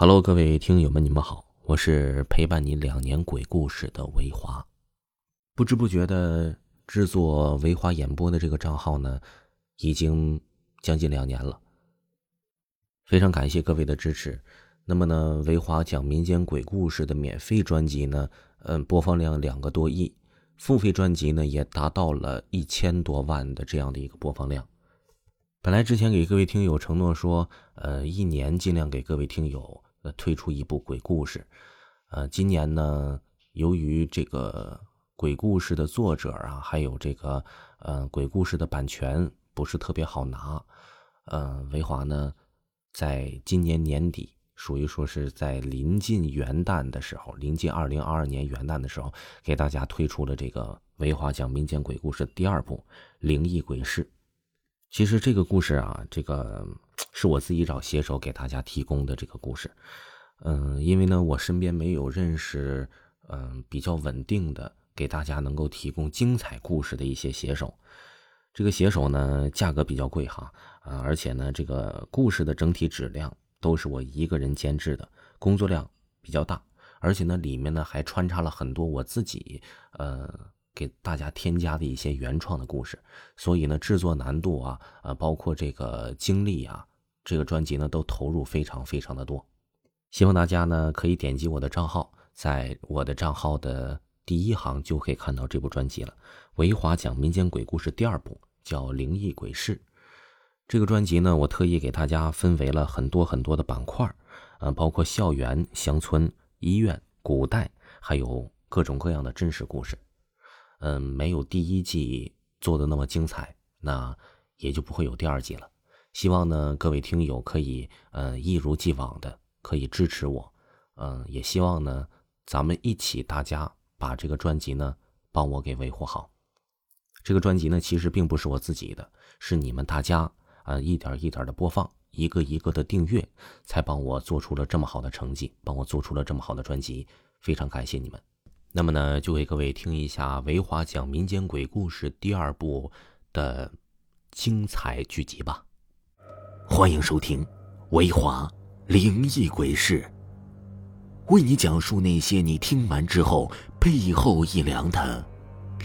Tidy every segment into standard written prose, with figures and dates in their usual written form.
Hello， 各位听友们，你们好，我是陪伴你2年鬼故事的维华。不知不觉的，制作维华演播的这个账号呢，已经将近2年了，非常感谢各位的支持。那么呢，维华讲民间鬼故事的免费专辑呢，播放量2个多亿，付费专辑呢也达到了1000多万的这样的一个播放量。本来之前给各位听友承诺说，1年尽量给各位听友推出一部鬼故事。今年呢，由于这个鬼故事的作者啊，还有这个鬼故事的版权不是特别好拿，维华呢，在今年年底，属于说是在临近元旦的时候，临近2022年元旦的时候，给大家推出了这个维华讲民间鬼故事第2部《灵异鬼事》。其实这个故事啊，这个是我自己找写手给大家提供的这个故事。因为呢，我身边没有认识比较稳定的给大家能够提供精彩故事的一些写手。这个写手呢，价格比较贵哈，而且呢，这个故事的整体质量都是我一个人监制的，工作量比较大，而且呢，里面呢还穿插了很多我自己给大家添加的一些原创的故事，所以呢，制作难度啊，包括这个精力啊，这个专辑呢都投入非常的多。希望大家呢可以点击我的账号，在我的账号的第1行就可以看到这部专辑了。维华讲民间鬼故事第2部叫《灵异鬼事》。这个专辑呢，我特意给大家分为了很多的板块，包括校园、乡村、医院、古代，还有各种各样的真实故事。没有第1季做的那么精彩，那也就不会有第2季了。希望呢，各位听友可以一如既往的可以支持我，也希望呢咱们一起大家把这个专辑呢帮我给维护好。这个专辑呢其实并不是我自己的，是你们大家一点的播放，一个的订阅，才帮我做出了这么好的成绩，帮我做出了这么好的专辑，非常感谢你们。那么呢，就给各位听一下维华讲民间鬼故事第2部的精彩剧集吧。欢迎收听维华灵异鬼事，为你讲述那些你听完之后背后一凉的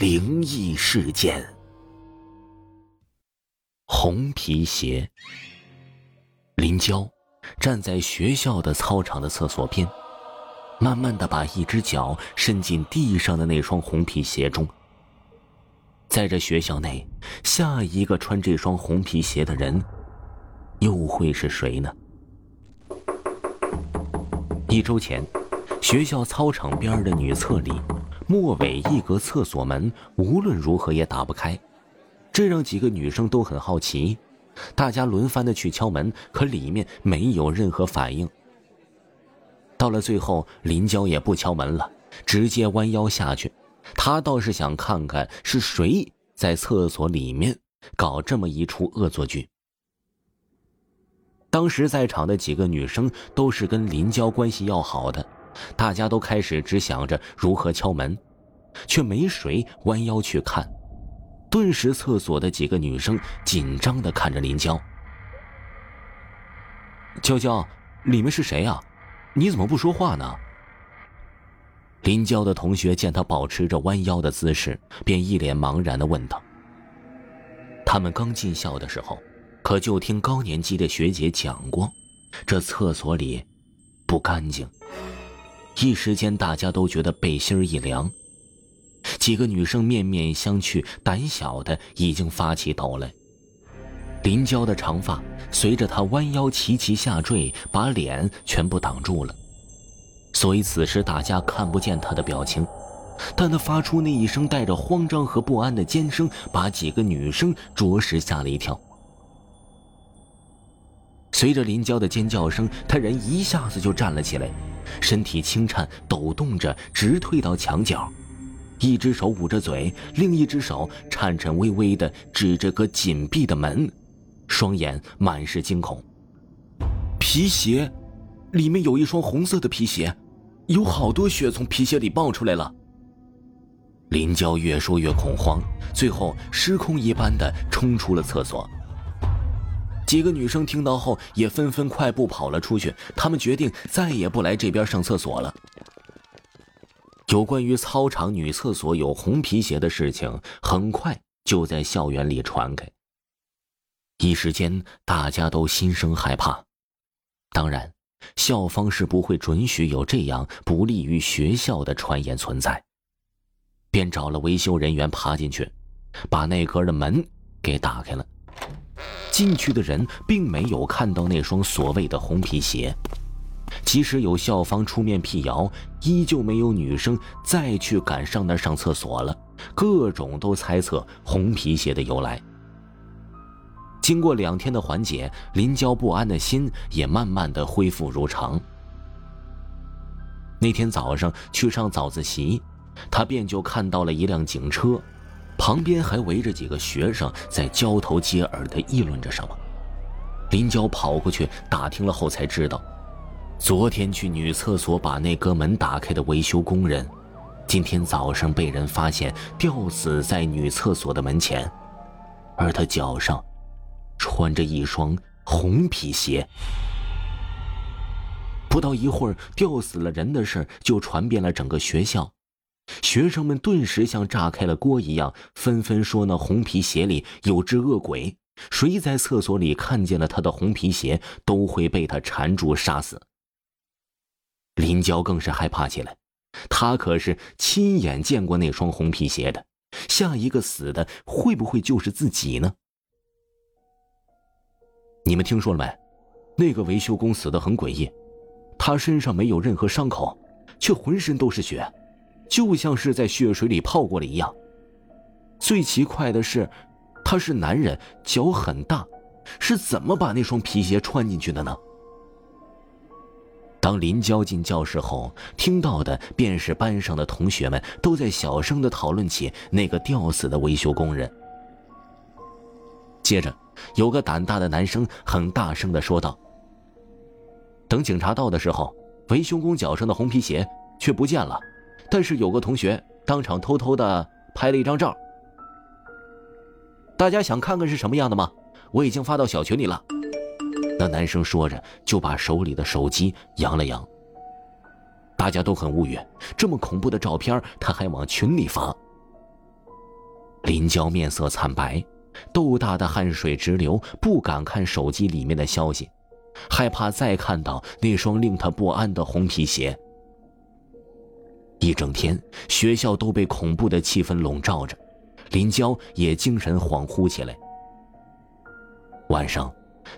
灵异事件。红皮鞋。林娇站在学校的操场的厕所边，慢慢地把一只脚伸进地上的那双红皮鞋中。在这学校内，下一个穿这双红皮鞋的人又会是谁呢？1周前，学校操场边的女厕里，末尾一格厕所门无论如何也打不开，这让几个女生都很好奇，大家轮番的去敲门，可里面没有任何反应。到了最后，林娇也不敲门了，直接弯腰下去。她倒是想看看是谁在厕所里面搞这么一出恶作剧。当时在场的几个女生都是跟林娇关系要好的，大家都开始只想着如何敲门，却没谁弯腰去看。顿时厕所的几个女生紧张地看着林娇。娇娇，里面是谁啊？你怎么不说话呢？林娇的同学见他保持着弯腰的姿势，便一脸茫然地问道。他们刚进校的时候，可就听高年级的学姐讲过，这厕所里不干净。一时间大家都觉得背心一凉，几个女生面面相觑，胆小的已经发起抖来。林娇的长发随着她弯腰齐下坠，把脸全部挡住了，所以此时大家看不见她的表情，但她发出那一声带着慌张和不安的尖声，把几个女生着实吓了一跳。随着林娇的尖叫声，她人一下子就站了起来，身体轻颤，抖动着直退到墙角，一只手捂着嘴，另一只手颤颤巍巍地指着个紧闭的门，双眼满是惊恐。皮鞋，里面有一双红色的皮鞋，有好多血从皮鞋里爆出来了。林娇越说越恐慌，最后失控一般地冲出了厕所。几个女生听到后也纷纷快步跑了出去，她们决定再也不来这边上厕所了。有关于操场女厕所有红皮鞋的事情，很快就在校园里传开。一时间，大家都心生害怕。当然，校方是不会准许有这样不利于学校的传言存在，便找了维修人员爬进去，把那格的门给打开了。进去的人并没有看到那双所谓的红皮鞋，即使有校方出面辟谣，依旧没有女生再去敢上那上厕所了，各种都猜测红皮鞋的由来。经过2天的缓解，林娇不安的心也慢慢的恢复如常。那天早上去上早自习，她便就看到了一辆警车，旁边还围着几个学生在交头接耳地议论着什么。林娇跑过去打听了后才知道，昨天去女厕所把那个门打开的维修工人，今天早上被人发现吊死在女厕所的门前，而他脚上穿着一双红皮鞋。不到一会儿，吊死了人的事就传遍了整个学校，学生们顿时像炸开了锅一样，纷纷说那红皮鞋里有只恶鬼，谁在厕所里看见了他的红皮鞋，都会被他缠住杀死。林娇更是害怕起来，她可是亲眼见过那双红皮鞋的，下一个死的会不会就是自己呢？你们听说了没？那个维修工死得很诡异，他身上没有任何伤口，却浑身都是血，就像是在血水里泡过了一样。最奇怪的是，他是男人，脚很大，是怎么把那双皮鞋穿进去的呢？当林娇进教室后，听到的便是班上的同学们都在小声地讨论起那个吊死的维修工人。接着，有个胆大的男生很大声地说道：“等警察到的时候，维修工脚上的红皮鞋却不见了，但是有个同学当场偷偷地拍了一张照。大家想看看是什么样的吗？我已经发到小群里了。”那男生说着就把手里的手机扬了扬，大家都很无语，这么恐怖的照片他还往群里发。林娇面色惨白，豆大的汗水直流，不敢看手机里面的消息，害怕再看到那双令他不安的红皮鞋。一整天，学校都被恐怖的气氛笼罩着，林娇也精神恍惚起来。晚上，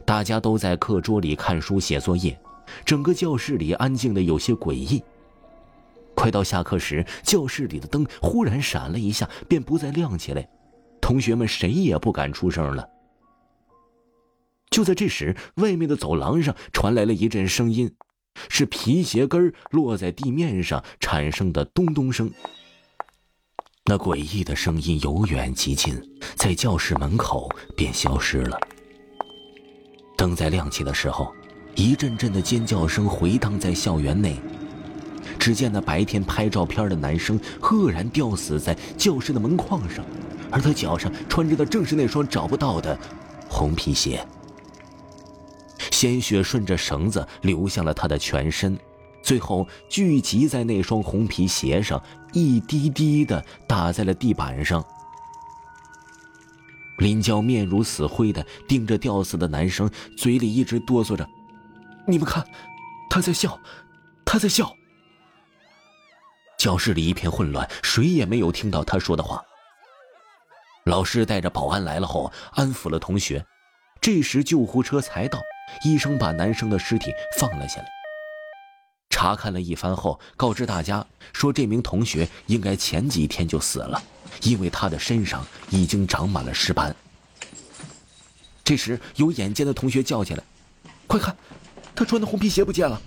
大家都在课桌里看书写作业，整个教室里安静的有些诡异。快到下课时，教室里的灯忽然闪了一下，便不再亮起来，同学们谁也不敢出声了。就在这时，外面的走廊上传来了一阵声音，是皮鞋跟落在地面上产生的咚咚声。那诡异的声音由远及近，在教室门口便消失了。灯在亮起的时候，一阵阵的尖叫声回荡在校园内。只见那白天拍照片的男生赫然吊死在教室的门框上，而他脚上穿着的正是那双找不到的红皮鞋。鲜血顺着绳子流向了他的全身，最后聚集在那双红皮鞋上，一滴滴地打在了地板上。林娇面如死灰的盯着吊死的男生，嘴里一直哆嗦着：“你们看，他在笑，他在笑。”教室里一片混乱，谁也没有听到他说的话。老师带着保安来了后，安抚了同学。这时救护车才到，医生把男生的尸体放了下来，查看了一番后，告知大家说这名同学应该前几天就死了，因为他的身上已经长满了尸斑。这时有眼尖的同学叫起来：“快看，他穿的红皮鞋不见了！”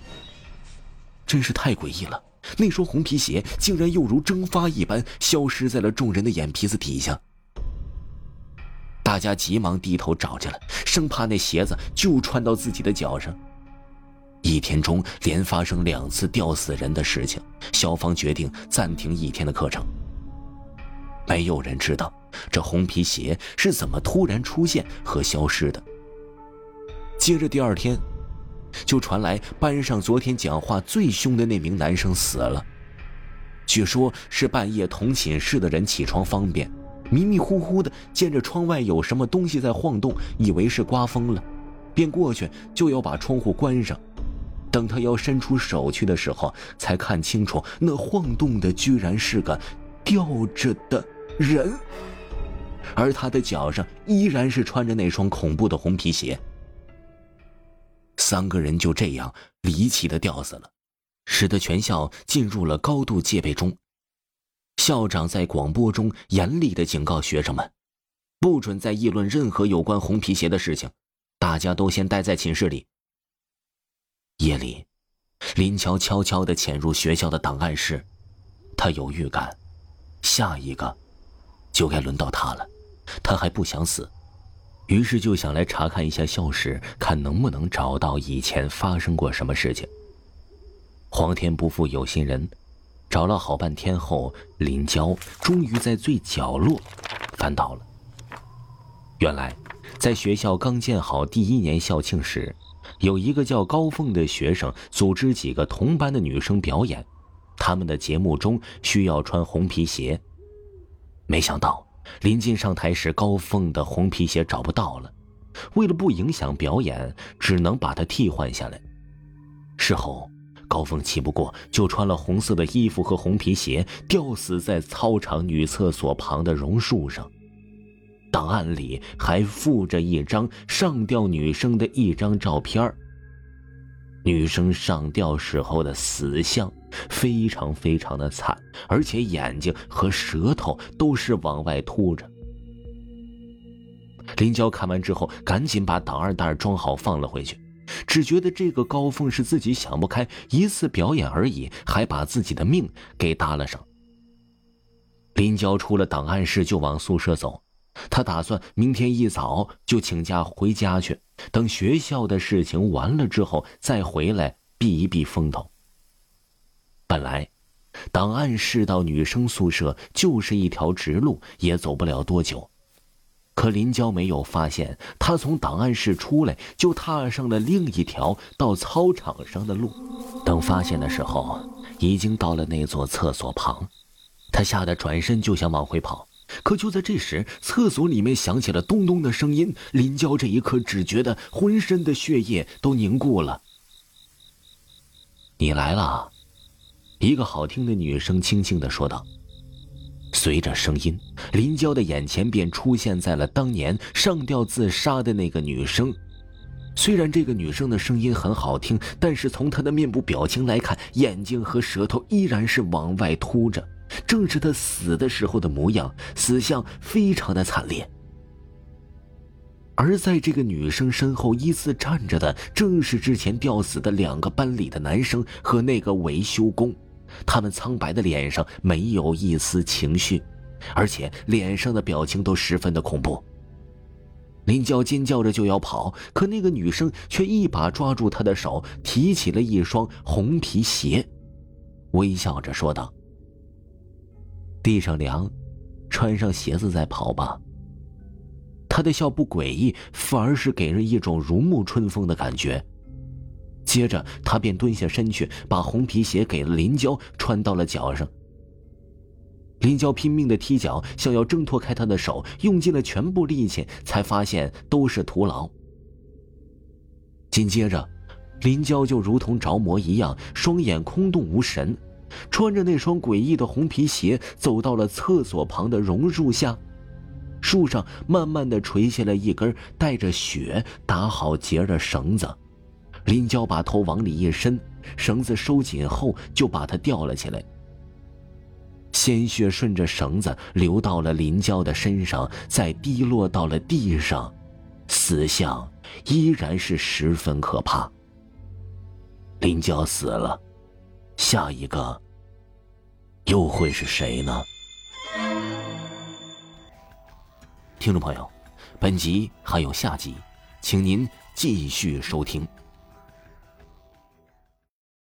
真是太诡异了，那双红皮鞋竟然又如蒸发一般消失在了众人的眼皮子底下。大家急忙低头找着了，生怕那鞋子就穿到自己的脚上。一天中连发生2次吊死人的事情，校方决定暂停1天的课程。没有人知道这红皮鞋是怎么突然出现和消失的，接着第二天，就传来班上昨天讲话最凶的那名男生死了。据说是半夜同寝室的人起床方便，迷迷糊糊的见着窗外有什么东西在晃动，以为是刮风了，便过去就要把窗户关上。等他要伸出手去的时候，才看清楚那晃动的居然是个吊着的人，而他的脚上依然是穿着那双恐怖的红皮鞋。三个人就这样离奇的吊死了，使得全校进入了高度戒备中。校长在广播中严厉地警告学生们，不准再议论任何有关红皮鞋的事情，大家都先待在寝室里。夜里，林乔悄悄地潜入学校的档案室，他有预感，下一个就该轮到他了。他还不想死，于是就想来查看一下校史，看能不能找到以前发生过什么事情。皇天不负有心人，找了好半天后，林娇终于在最角落翻到了。原来在学校刚建好第一年校庆时，有一个叫高凤的学生组织几个同班的女生表演，他们的节目中需要穿红皮鞋。没想到临近上台时，高凤的红皮鞋找不到了，为了不影响表演，只能把它替换下来。事后高峰气不过，就穿了红色的衣服和红皮鞋，吊死在操场女厕所旁的榕树上。档案里还附着一张上吊女生的一张照片，女生上吊时候的死相非常非常的惨，而且眼睛和舌头都是往外凸着。林娇看完之后，赶紧把档案袋装好放了回去，只觉得这个高凤是自己想不开，一次表演而已，还把自己的命给搭了上。林娇出了档案室就往宿舍走，她打算明天一早就请假回家去，等学校的事情完了之后再回来避一避风头。本来档案室到女生宿舍就是一条直路，也走不了多久，可林娇没有发现，她从档案室出来就踏上了另一条到操场上的路。等发现的时候，已经到了那座厕所旁，她吓得转身就想往回跑。可就在这时，厕所里面响起了咚咚的声音，林娇这一刻只觉得浑身的血液都凝固了。你来了，一个好听的女声轻轻地说道。随着声音，林娇的眼前便出现在了当年上吊自杀的那个女生。虽然这个女生的声音很好听，但是从她的面部表情来看，眼睛和舌头依然是往外凸着，正是她死的时候的模样，死相非常的惨烈。而在这个女生身后依次站着的，正是之前吊死的两个班里的男生和那个维修工。他们苍白的脸上没有一丝情绪，而且脸上的表情都十分的恐怖。林娇尖叫着就要跑，可那个女生却一把抓住她的手，提起了一双红皮鞋，微笑着说道：地上凉，穿上鞋子再跑吧。她的笑不诡异，反而是给人一种如沐春风的感觉。接着他便蹲下身去，把红皮鞋给了林娇，穿到了脚上。林娇拼命地踢脚，想要挣脱开他的手，用尽了全部力气，才发现都是徒劳。紧接着林娇就如同着魔一样，双眼空洞无神，穿着那双诡异的红皮鞋走到了厕所旁的榕树下，树上慢慢地垂下了一根带着血打好结的绳子。林娇把头往里一伸，绳子收紧后就把它吊了起来。鲜血顺着绳子流到了林娇的身上，再滴落到了地上，死相依然是十分可怕。林娇死了，下一个又会是谁呢？听众朋友，本集还有下集，请您继续收听。